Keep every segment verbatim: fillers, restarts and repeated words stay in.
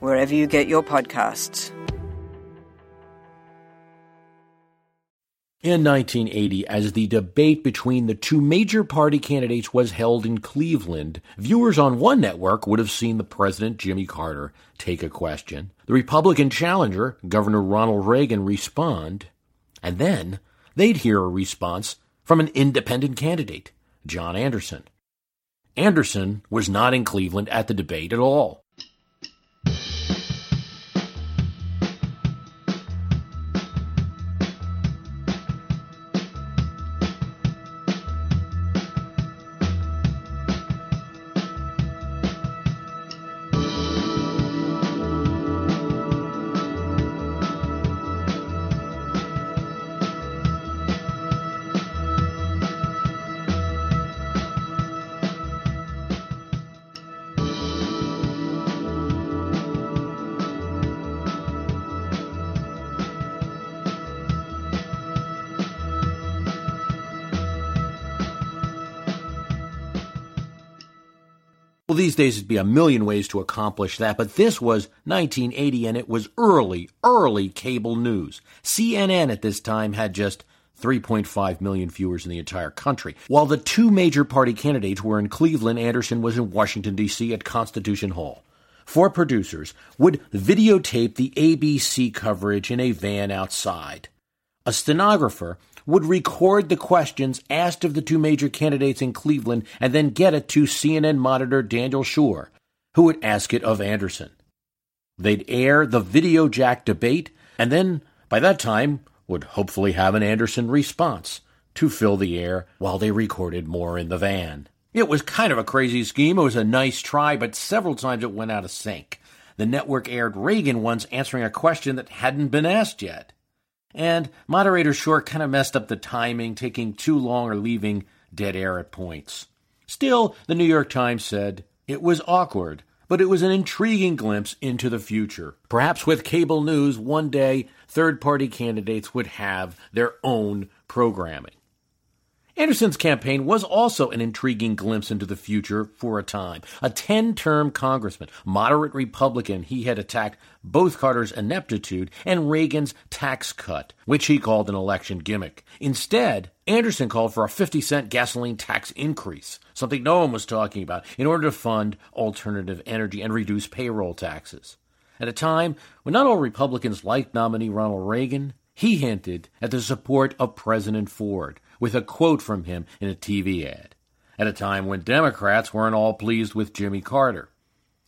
wherever you get your podcasts. In nineteen eighty, as the debate between the two major party candidates was held in Cleveland, viewers on one network would have seen the president, Jimmy Carter, take a question, the Republican challenger, Governor Ronald Reagan, respond, and then they'd hear a response from an independent candidate, John Anderson. Anderson was not in Cleveland at the debate at all. Well, these days it'd be a million ways to accomplish that, but this was nineteen eighty, and it was early, early cable news. C N N at this time had just three point five million viewers in the entire country. While the two major party candidates were in Cleveland, Anderson was in Washington, D C at Constitution Hall. Four producers would videotape the A B C coverage in a van outside. A stenographer would record the questions asked of the two major candidates in Cleveland and then get it to C N N monitor Daniel Shore, who would ask it of Anderson. They'd air the videojack debate and then, by that time, would hopefully have an Anderson response to fill the air while they recorded more in the van. It was kind of a crazy scheme. It was a nice try, but several times it went out of sync. The network aired Reagan once answering a question that hadn't been asked yet. And moderator Shore kind of messed up the timing, taking too long or leaving dead air at points. Still, the New York Times said, it was awkward, but it was an intriguing glimpse into the future. Perhaps with cable news, one day, third-party candidates would have their own programming. Anderson's campaign was also an intriguing glimpse into the future for a time. A ten-term congressman, moderate Republican, he had attacked both Carter's ineptitude and Reagan's tax cut, which he called an election gimmick. Instead, Anderson called for a fifty cent gasoline tax increase, something no one was talking about, in order to fund alternative energy and reduce payroll taxes. At a time when not all Republicans liked nominee Ronald Reagan, he hinted at the support of President Ford, with a quote from him in a T V ad, at a time when Democrats weren't all pleased with Jimmy Carter.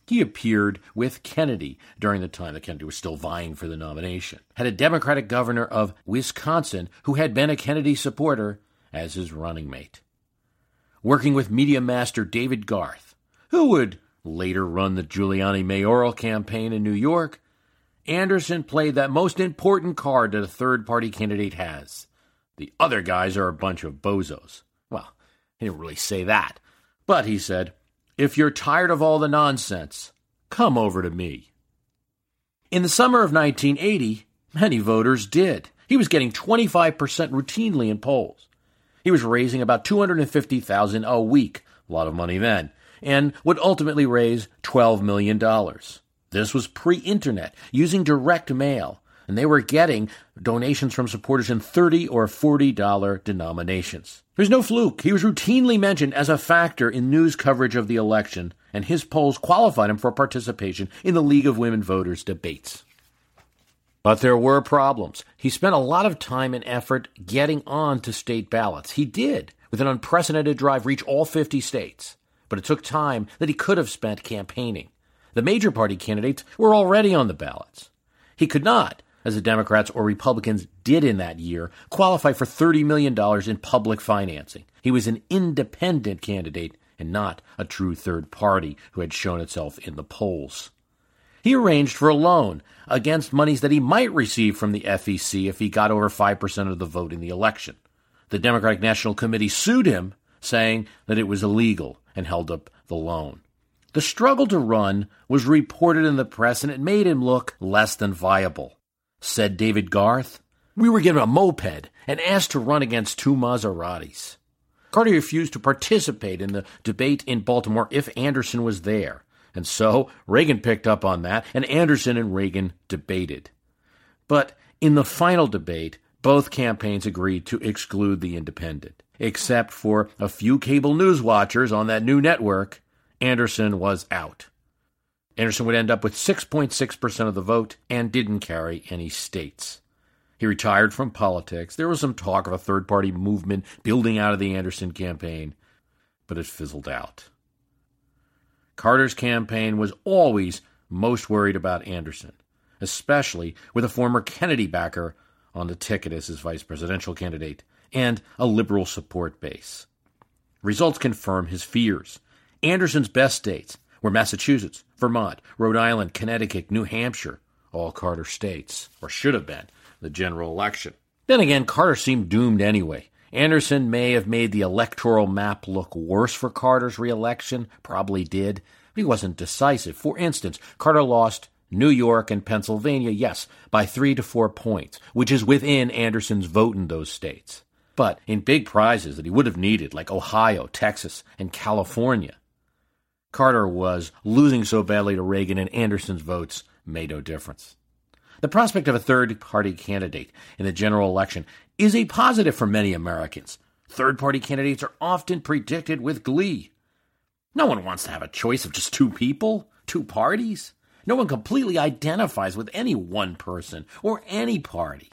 He appeared with Kennedy during the time that Kennedy was still vying for the nomination, had a Democratic governor of Wisconsin who had been a Kennedy supporter as his running mate, working with media master David Garth, who would later run the Giuliani mayoral campaign in New York. Anderson played that most important card that a third-party candidate has. The other guys are a bunch of bozos. Well, he didn't really say that. But he said, if you're tired of all the nonsense, come over to me. In the summer of nineteen eighty, many voters did. He was getting twenty-five percent routinely in polls. He was raising about two hundred fifty thousand dollars a week, a lot of money then, and would ultimately raise twelve million dollars. This was pre-internet, using direct mail. And they were getting donations from supporters in thirty or forty dollar denominations. There's no fluke. He was routinely mentioned as a factor in news coverage of the election, and his polls qualified him for participation in the League of Women Voters debates. But there were problems. He spent a lot of time and effort getting on to state ballots. He did, with an unprecedented drive, reach all fifty states. But it took time that he could have spent campaigning. The major party candidates were already on the ballots. He could not, as the Democrats or Republicans did in that year, qualify for thirty million dollars in public financing. He was an independent candidate and not a true third party who had shown itself in the polls. He arranged for a loan against monies that he might receive from the F E C if he got over five percent of the vote in the election. The Democratic National Committee sued him, saying that it was illegal, and held up the loan. The struggle to run was reported in the press, and it made him look less than viable. Said David Garth, "We were given a moped and asked to run against two Maseratis." Carter refused to participate in the debate in Baltimore if Anderson was there, and so Reagan picked up on that, and Anderson and Reagan debated. But in the final debate, both campaigns agreed to exclude the independent. Except for a few cable news watchers on that new network, Anderson was out. Anderson would end up with six point six percent of the vote and didn't carry any states. He retired from politics. There was some talk of a third-party movement building out of the Anderson campaign, but it fizzled out. Carter's campaign was always most worried about Anderson, especially with a former Kennedy backer on the ticket as his vice presidential candidate, and a liberal support base. Results confirm his fears. Anderson's best states were Massachusetts, Vermont, Rhode Island, Connecticut, New Hampshire, all Carter states, or should have been, the general election. Then again, Carter seemed doomed anyway. Anderson may have made the electoral map look worse for Carter's reelection, probably did, but he wasn't decisive. For instance, Carter lost New York and Pennsylvania, yes, by three to four points, which is within Anderson's vote in those states. But in big prizes that he would have needed, like Ohio, Texas, and California. Carter was losing so badly to Reagan, and Anderson's votes made no difference. The prospect of a third-party candidate in the general election is a positive for many Americans. Third-party candidates are often predicted with glee. No one wants to have a choice of just two people, two parties. No one completely identifies with any one person or any party.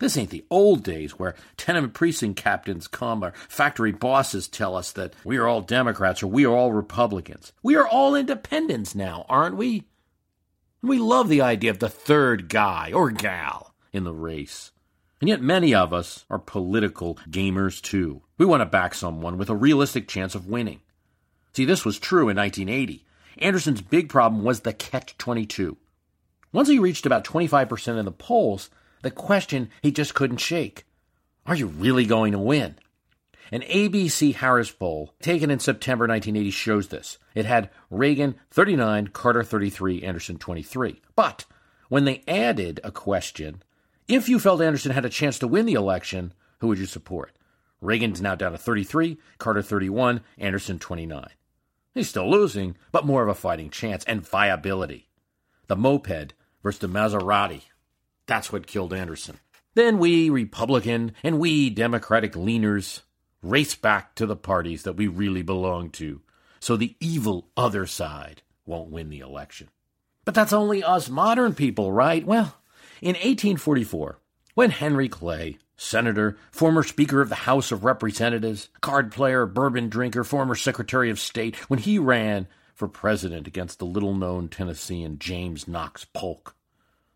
This ain't the old days where tenement precinct captains come or factory bosses tell us that we are all Democrats or we are all Republicans. We are all independents now, aren't we? We love the idea of the third guy or gal in the race. And yet many of us are political gamers too. We want to back someone with a realistic chance of winning. See, this was true in nineteen eighty. Anderson's big problem was the catch twenty-two. Once he reached about twenty-five percent in the polls, the question he just couldn't shake. Are you really going to win? An A B C Harris poll taken in September nineteen eighty shows this. It had Reagan thirty-nine, Carter thirty-three, Anderson twenty-three. But when they added a question, if you felt Anderson had a chance to win the election, who would you support? Reagan's now down to thirty-three, Carter thirty-one, Anderson twenty-nine. He's still losing, but more of a fighting chance and viability. The moped versus the Maserati. That's what killed Anderson. Then we Republican and we Democratic leaners race back to the parties that we really belong to, so the evil other side won't win the election. But that's only us modern people, right? Well, in eighteen forty-four, when Henry Clay, senator, former Speaker of the House of Representatives, card player, bourbon drinker, former Secretary of State, when he ran for president against the little-known Tennessean James Knox Polk,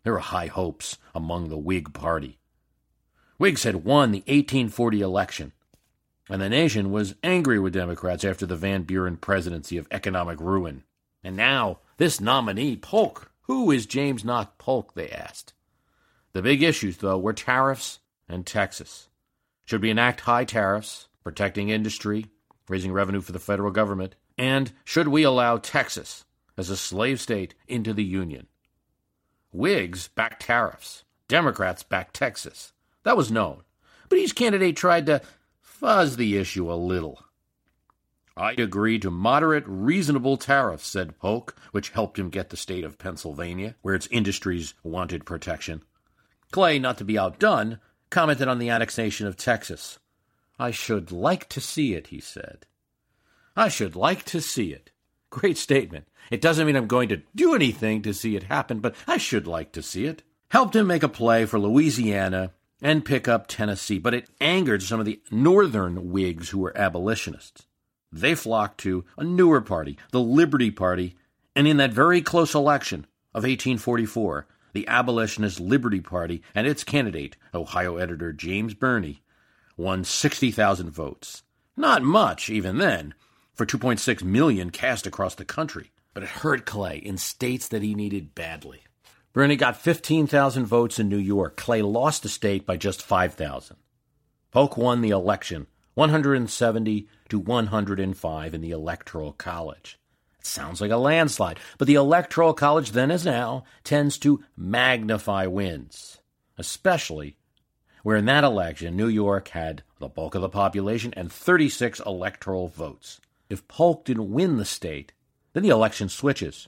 there were high hopes among the Whig party. Whigs had won the eighteen forty election, and the nation was angry with Democrats after the Van Buren presidency of economic ruin. And now, this nominee, Polk. Who is James Knox Polk, they asked. The big issues, though, were tariffs and Texas. Should we enact high tariffs, protecting industry, raising revenue for the federal government, and should we allow Texas, as a slave state, into the Union? Whigs backed tariffs. Democrats backed Texas. That was known. But each candidate tried to fuzz the issue a little. I agree to moderate, reasonable tariffs, said Polk, which helped him get the state of Pennsylvania, where its industries wanted protection. Clay, not to be outdone, commented on the annexation of Texas. I should like to see it, he said. I should like to see it. Great statement. It doesn't mean I'm going to do anything to see it happen, but I should like to see it. Helped him make a play for Louisiana and pick up Tennessee, but it angered some of the northern Whigs who were abolitionists. They flocked to a newer party, the Liberty Party, and in that very close election of eighteen forty-four, the abolitionist Liberty Party and its candidate, Ohio editor James Birney, won sixty thousand votes. Not much, even then, for two point six million cast across the country. but it hurt Clay in states that he needed badly. Birney got fifteen thousand votes in New York. Clay lost the state by just five thousand. Polk won the election, one hundred seventy to one hundred five in the Electoral College. It sounds like a landslide, but the Electoral College, then as now, tends to magnify wins, especially where in that election, New York had the bulk of the population and thirty-six electoral votes. If Polk didn't win the state, then the election switches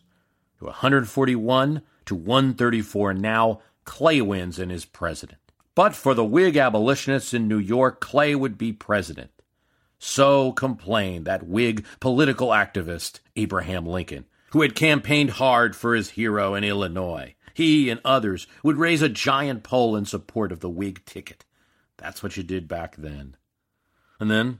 to one hundred forty-one to one hundred thirty-four. Now Clay wins and is president. But for the Whig abolitionists in New York, Clay would be president. So complained that Whig political activist, Abraham Lincoln, who had campaigned hard for his hero in Illinois. He and others would raise a giant poll in support of the Whig ticket. That's what you did back then. And then?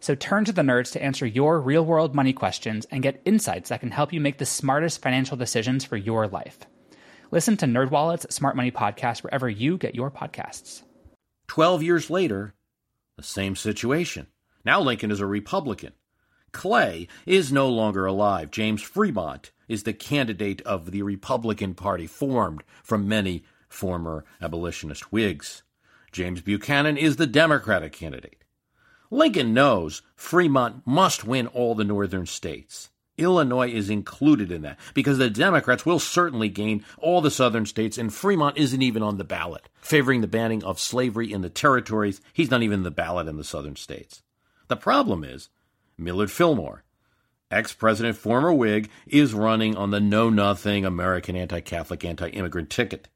So turn to the nerds to answer your real-world money questions and get insights that can help you make the smartest financial decisions for your life. Listen to NerdWallet's Smart Money Podcast wherever you get your podcasts. Twelve years later, the same situation. Now Lincoln is a Republican. Clay is no longer alive. James Fremont is the candidate of the Republican Party, formed from many former abolitionist Whigs. James Buchanan is the Democratic candidate. Lincoln knows Fremont must win all the northern states. Illinois is included in that because the Democrats will certainly gain all the southern states, and Fremont isn't even on the ballot, favoring the banning of slavery in the territories. He's not even the ballot in the southern states. The problem is Millard Fillmore, ex-president, former Whig, is running on the know-nothing American anti-Catholic, anti-immigrant ticket.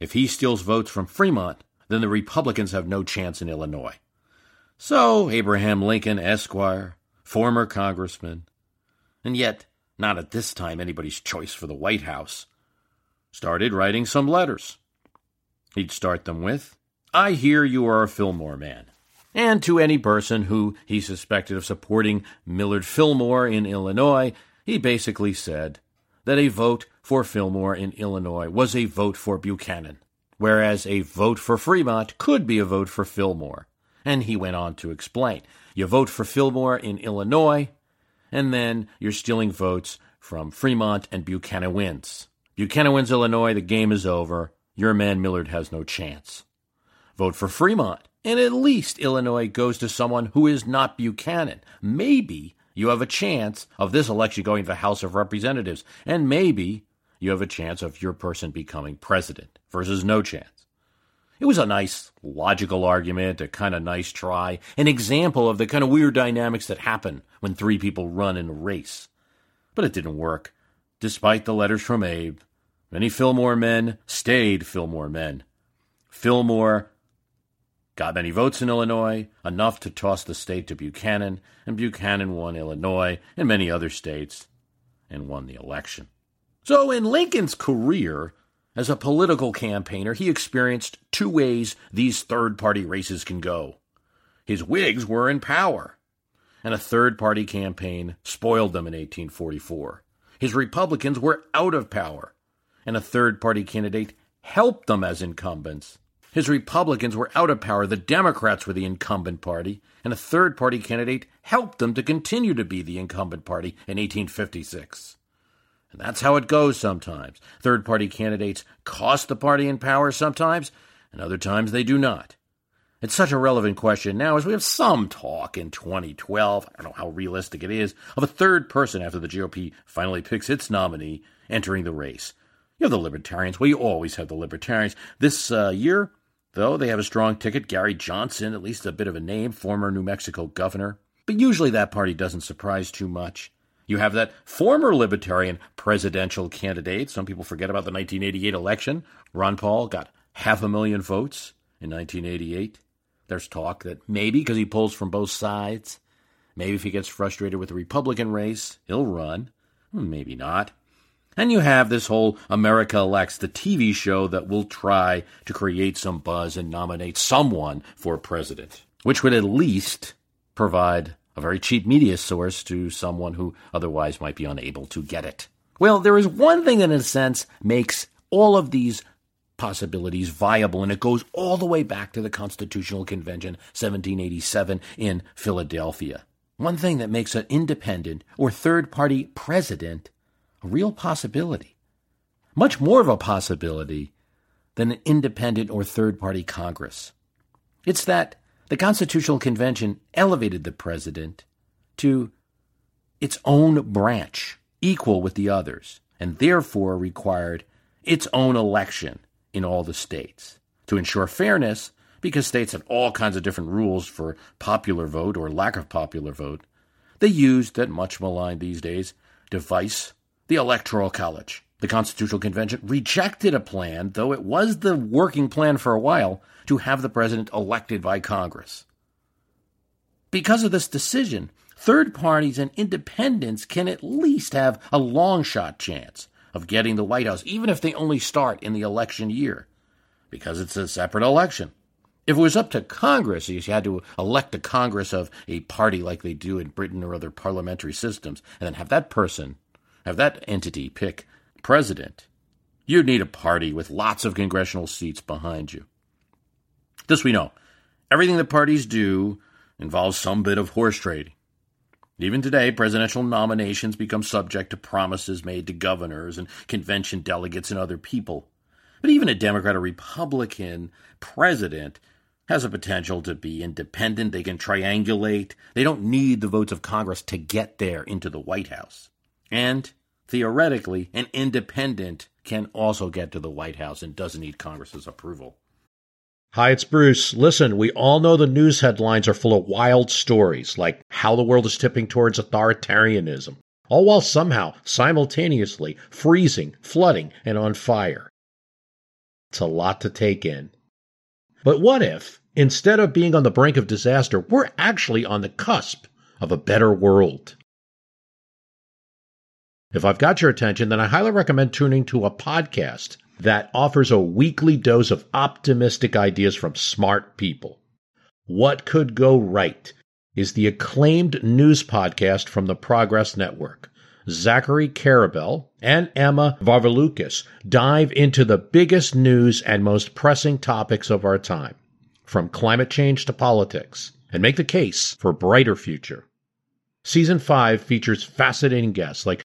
If he steals votes from Fremont, then the Republicans have no chance in Illinois. So Abraham Lincoln, Esquire, former congressman, and yet not at this time anybody's choice for the White House, started writing some letters. He'd start them with, "I hear you are a Fillmore man," and to any person who he suspected of supporting Millard Fillmore in Illinois, he basically said that a vote for Fillmore in Illinois was a vote for Buchanan, whereas a vote for Fremont could be a vote for Fillmore. And he went on to explain, you vote for Fillmore in Illinois, and then you're stealing votes from Fremont, and Buchanan wins. Buchanan wins Illinois, the game is over. Your man Millard has no chance. Vote for Fremont, and at least Illinois goes to someone who is not Buchanan. Maybe you have a chance of this election going to the House of Representatives, and maybe you have a chance of your person becoming president versus no chance. It was a nice logical argument, a kind of nice try, an example of the kind of weird dynamics that happen when three people run in a race. But it didn't work. Despite the letters from Abe, many Fillmore men stayed Fillmore men. Fillmore got many votes in Illinois, enough to toss the state to Buchanan, and Buchanan won Illinois and many other states and won the election. So in Lincoln's career as a political campaigner, he experienced two ways these third-party races can go. His Whigs were in power, and a third-party campaign spoiled them in eighteen forty-four. His Republicans were out of power, and a third-party candidate helped them as incumbents. His Republicans were out of power, the Democrats were the incumbent party, and a third-party candidate helped them to continue to be the incumbent party in eighteen fifty-six. And that's how it goes sometimes. Third-party candidates cost the party in power sometimes, and other times they do not. It's such a relevant question now, as we have some talk in twenty twelve, I don't know how realistic it is, of a third person after the G O P finally picks its nominee entering the race. You have the Libertarians. Well, you always have the Libertarians. This uh, year, Though they have a strong ticket, Gary Johnson, at least a bit of a name, former New Mexico governor. But usually that party doesn't surprise too much. You have that former libertarian presidential candidate. Some people forget about the nineteen eighty-eight election. Ron Paul got half a million votes in nineteen eighty-eight. There's talk that maybe, because he pulls from both sides, maybe if he gets frustrated with the Republican race, he'll run. Maybe not. And you have this whole America Elects, the T V show that will try to create some buzz and nominate someone for president, which would at least provide a very cheap media source to someone who otherwise might be unable to get it. Well, there is one thing that, in a sense, makes all of these possibilities viable, and it goes all the way back to the Constitutional Convention, seventeen eighty-seven, in Philadelphia. One thing that makes an independent or third-party president a real possibility, much more of a possibility than an independent or third-party Congress. It's that the Constitutional Convention elevated the president to its own branch, equal with the others, and therefore required its own election in all the states to ensure fairness, because states had all kinds of different rules for popular vote or lack of popular vote. They used that much maligned these days device, the Electoral College. The Constitutional Convention rejected a plan, though it was the working plan for a while, to have the president elected by Congress. Because of this decision, third parties and independents can at least have a long-shot chance of getting the White House, even if they only start in the election year, because it's a separate election. If it was up to Congress, you had to elect a Congress of a party like they do in Britain or other parliamentary systems, and then have that person, have that entity pick president, you'd need a party with lots of congressional seats behind you. This we know. Everything the parties do involves some bit of horse trading. Even today, presidential nominations become subject to promises made to governors and convention delegates and other people. But even a Democrat or Republican president has a potential to be independent. They can triangulate. They don't need the votes of Congress to get there into the White House. And theoretically, an independent can also get to the White House and doesn't need Congress's approval. Hi, it's Bruce. Listen, we all know the news headlines are full of wild stories, like how the world is tipping towards authoritarianism, all while somehow, simultaneously, freezing, flooding, and on fire. It's a lot to take in. But what if, instead of being on the brink of disaster, we're actually on the cusp of a better world? If I've got your attention, then I highly recommend tuning to a podcast that offers a weekly dose of optimistic ideas from smart people. What Could Go Right is the acclaimed news podcast from the Progress Network. Zachary Karabel and Emma Varvalukas dive into the biggest news and most pressing topics of our time, from climate change to politics, and make the case for a brighter future. Season five features fascinating guests like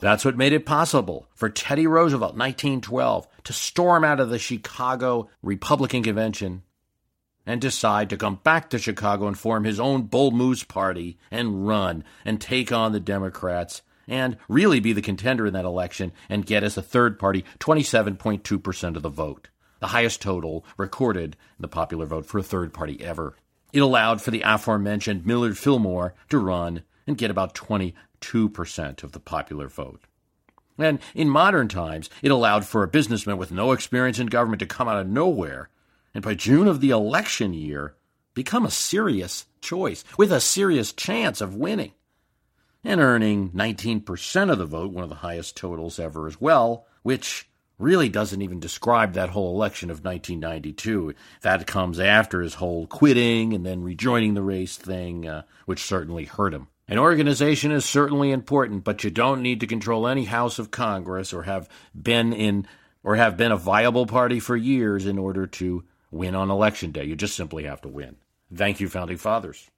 That's what made it possible for Teddy Roosevelt, nineteen twelve, to storm out of the Chicago Republican Convention and decide to come back to Chicago and form his own Bull Moose Party and run and take on the Democrats and really be the contender in that election and get, as a third party, twenty-seven point two percent of the vote, the highest total recorded in the popular vote for a third party ever. It allowed for the aforementioned Millard Fillmore to run and get about twenty-two percent of the popular vote. And in modern times, it allowed for a businessman with no experience in government to come out of nowhere and by June of the election year become a serious choice with a serious chance of winning and earning nineteen percent of the vote, one of the highest totals ever as well, which really doesn't even describe that whole election of nineteen ninety-two. That comes after his whole quitting and then rejoining the race thing, uh, which certainly hurt him. An organization is certainly important, but you don't need to control any House of Congress or have been in or have been a viable party for years in order to win on Election Day. You just simply have to win. Thank you, Founding Fathers.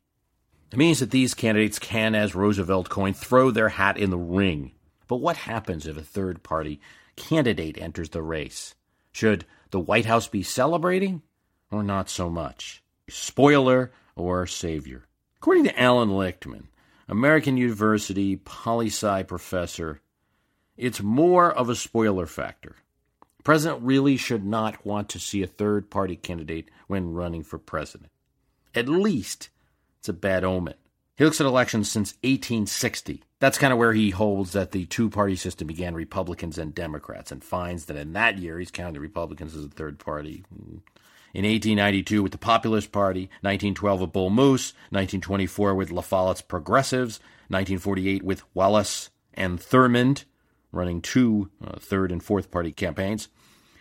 It means that these candidates can, as Roosevelt coined, throw their hat in the ring. But what happens if a third-party candidate enters the race? Should the White House be celebrating or not so much? Spoiler or savior? According to Alan Lichtman, American University poli-sci professor, it's more of a spoiler factor. The president really should not want to see a third-party candidate when running for president. At least it's a bad omen. He looks at elections since eighteen sixty. That's kind of where he holds that the two-party system began, Republicans and Democrats, and finds that in that year he's counting the Republicans as a third party. In eighteen ninety-two with the Populist Party, nineteen twelve with Bull Moose, nineteen twenty-four with LaFollette's Progressives, nineteen forty-eight with Wallace and Thurmond, running two uh, third and fourth party campaigns,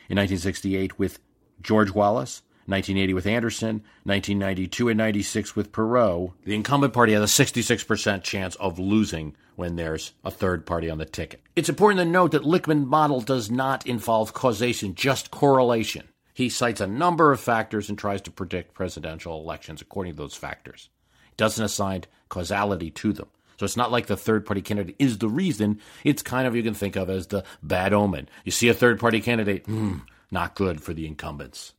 in nineteen sixty-eight with George Wallace, nineteen eighty with Anderson, nineteen ninety-two and ninety-six with Perot. The incumbent party has a sixty-six percent chance of losing when there's a third party on the ticket. It's important to note that Lichtman's model does not involve causation, just correlation. He cites a number of factors and tries to predict presidential elections according to those factors. He doesn't assign causality to them. So it's not like the third-party candidate is the reason. It's kind of, you can think of as the bad omen. You see a third-party candidate, mm, not good for the incumbents.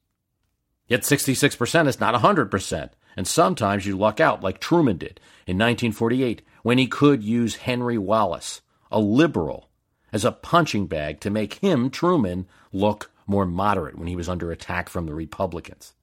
Yet sixty-six percent is not one hundred percent. And sometimes you luck out like Truman did in nineteen forty-eight when he could use Henry Wallace, a liberal, as a punching bag to make him, Truman, look more moderate when he was under attack from the Republicans.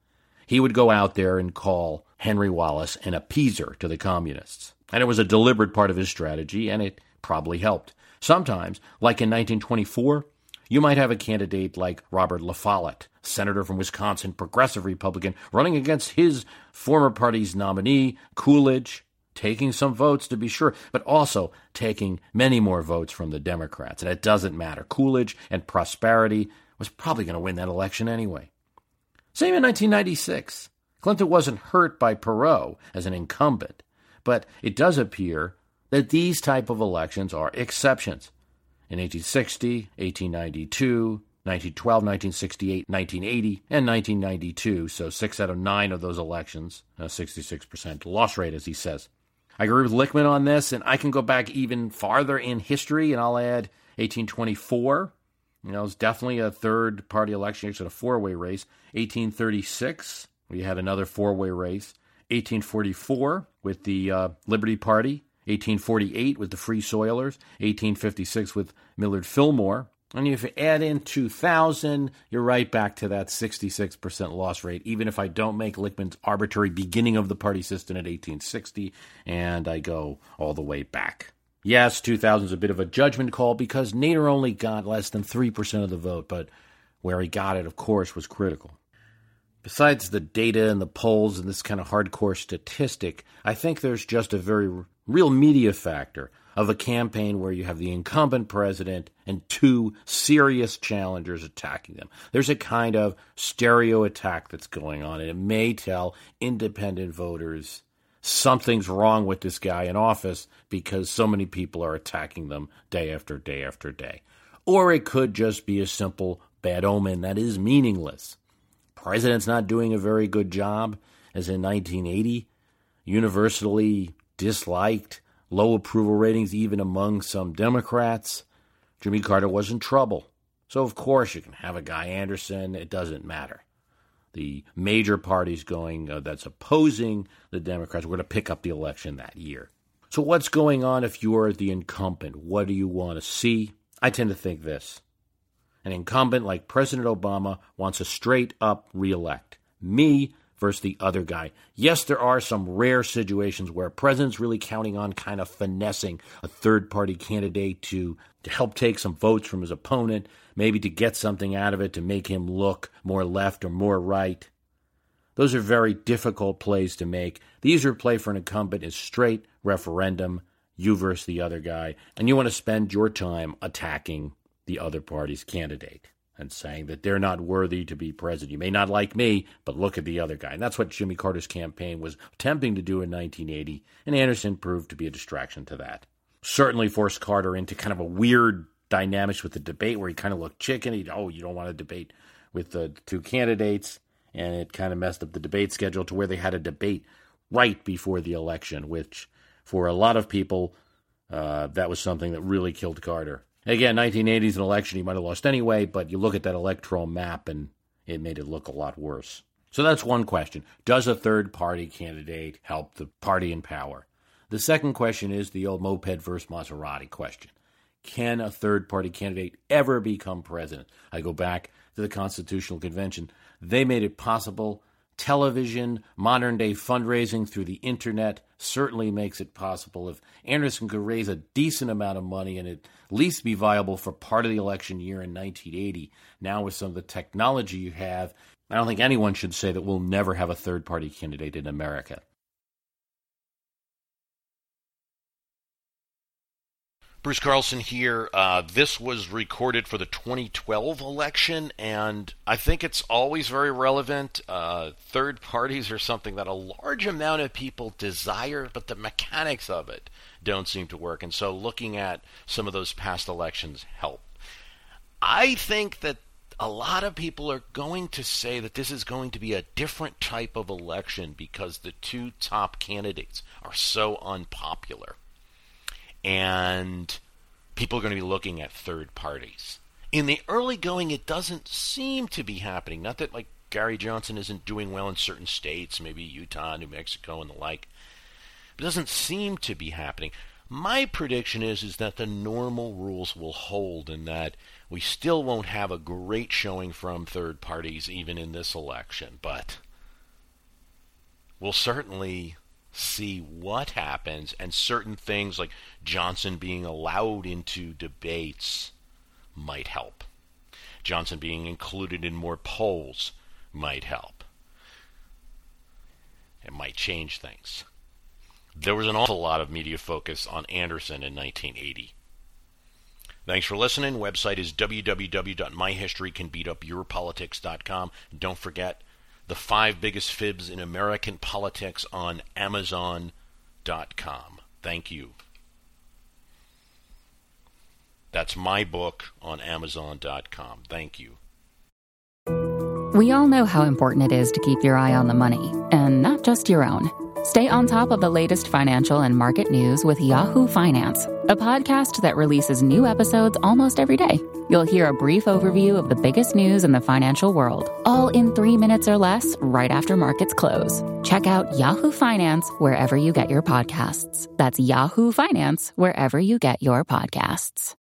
He would go out there and call Henry Wallace an appeaser to the communists. And it was a deliberate part of his strategy, and it probably helped. Sometimes, like in nineteen twenty-four, you might have a candidate like Robert LaFollette, senator from Wisconsin, progressive Republican, running against his former party's nominee, Coolidge, taking some votes to be sure, but also taking many more votes from the Democrats. And it doesn't matter. Coolidge and Prosperity was probably going to win that election anyway. Same in nineteen ninety-six. Clinton wasn't hurt by Perot as an incumbent, but it does appear that these type of elections are exceptions. In eighteen sixty, eighteen ninety-two, nineteen twelve, nineteen sixty-eight, nineteen eighty, and nineteen ninety-two, so six out of nine of those elections, a sixty-six percent loss rate, as he says. I agree with Lichtman on this, and I can go back even farther in history, and I'll add eighteen twenty-four. You know, it was definitely a third-party election, actually a four-way race. eighteen thirty-six, we had another four-way race. eighteen forty-four with the uh, Liberty Party. eighteen forty-eight with the Free Soilers. eighteen fifty-six with Millard Fillmore. And if you add in two thousand, you're right back to that sixty-six percent loss rate, even if I don't make Lichtman's arbitrary beginning of the party system at eighteen sixty, and I go all the way back. Yes, two thousand is a bit of a judgment call because Nader only got less than three percent of the vote, but where he got it, of course, was critical. Besides the data and the polls and this kind of hardcore statistic, I think there's just a very real media factor of a campaign where you have the incumbent president and two serious challengers attacking them. There's a kind of stereo attack that's going on, and it may tell independent voters something's wrong with this guy in office because so many people are attacking them day after day after day. Or it could just be a simple bad omen that is meaningless. President's not doing a very good job, as in nineteen eighty, universally disliked, low approval ratings even among some Democrats. Jimmy Carter was in trouble. So, of course, you can have a guy Anderson. It doesn't matter. The major parties going uh, that's opposing the Democrats were to pick up the election that year. So what's going on if you're the incumbent? What do you want to see? I tend to think this. An incumbent like President Obama wants a straight-up reelect. Me versus the other guy. Yes, there are some rare situations where a president's really counting on kind of finessing a third-party candidate to, to help take some votes from his opponent, maybe to get something out of it to make him look more left or more right. Those are very difficult plays to make. The easier play for an incumbent is straight referendum, you versus the other guy, and you want to spend your time attacking the other party's candidate and saying that they're not worthy to be president. You may not like me, but look at the other guy. And that's what Jimmy Carter's campaign was attempting to do in nineteen eighty, and Anderson proved to be a distraction to that. Certainly forced Carter into kind of a weird dynamics with the debate where he kind of looked chicken. He'd, oh, you don't want to debate with the two candidates. and it kind of messed up the debate schedule to where they had a debate right before the election, which for a lot of people, uh, that was something that really killed Carter. Again, nineteen eighty is an election he might have lost anyway, but you look at that electoral map and it made it look a lot worse. So that's one question. Does a third-party candidate help the party in power? The second question is the old moped versus Maserati question. Can a third-party candidate ever become president? I go back to the Constitutional Convention. They made it possible. Television, modern-day fundraising through the internet certainly makes it possible. If Anderson could raise a decent amount of money and at least be viable for part of the election year in nineteen eighty, now with some of the technology you have, I don't think anyone should say that we'll never have a third-party candidate in America. Bruce Carlson here. Uh, this was recorded for the twenty twelve election, and I think it's always very relevant. Uh, third parties are something that a large amount of people desire, but the mechanics of it don't seem to work. And so looking at some of those past elections help. I think that a lot of people are going to say that this is going to be a different type of election because the two top candidates are so unpopular. And people are going to be looking at third parties. In the early going, it doesn't seem to be happening. Not that, like, Gary Johnson isn't doing well in certain states, maybe Utah, New Mexico, and the like. It doesn't seem to be happening. My prediction is, is that the normal rules will hold and that we still won't have a great showing from third parties even in this election. But we'll certainly see what happens, and certain things like Johnson being allowed into debates might help. Johnson being included in more polls might help. It might change things. There was an awful lot of media focus on Anderson in nineteen eighty. Thanks for listening. Website is w w w dot my history can beat up your politics dot com. Don't forget The Five Biggest Fibs in American Politics on amazon dot com. Thank you. That's my book on amazon dot com. Thank you. We all know how important it is to keep your eye on the money, and not just your own. Stay on top of the latest financial and market news with Yahoo Finance, a podcast that releases new episodes almost every day. You'll hear a brief overview of the biggest news in the financial world, all in three minutes or less, right after markets close. Check out Yahoo Finance wherever you get your podcasts. That's Yahoo Finance wherever you get your podcasts.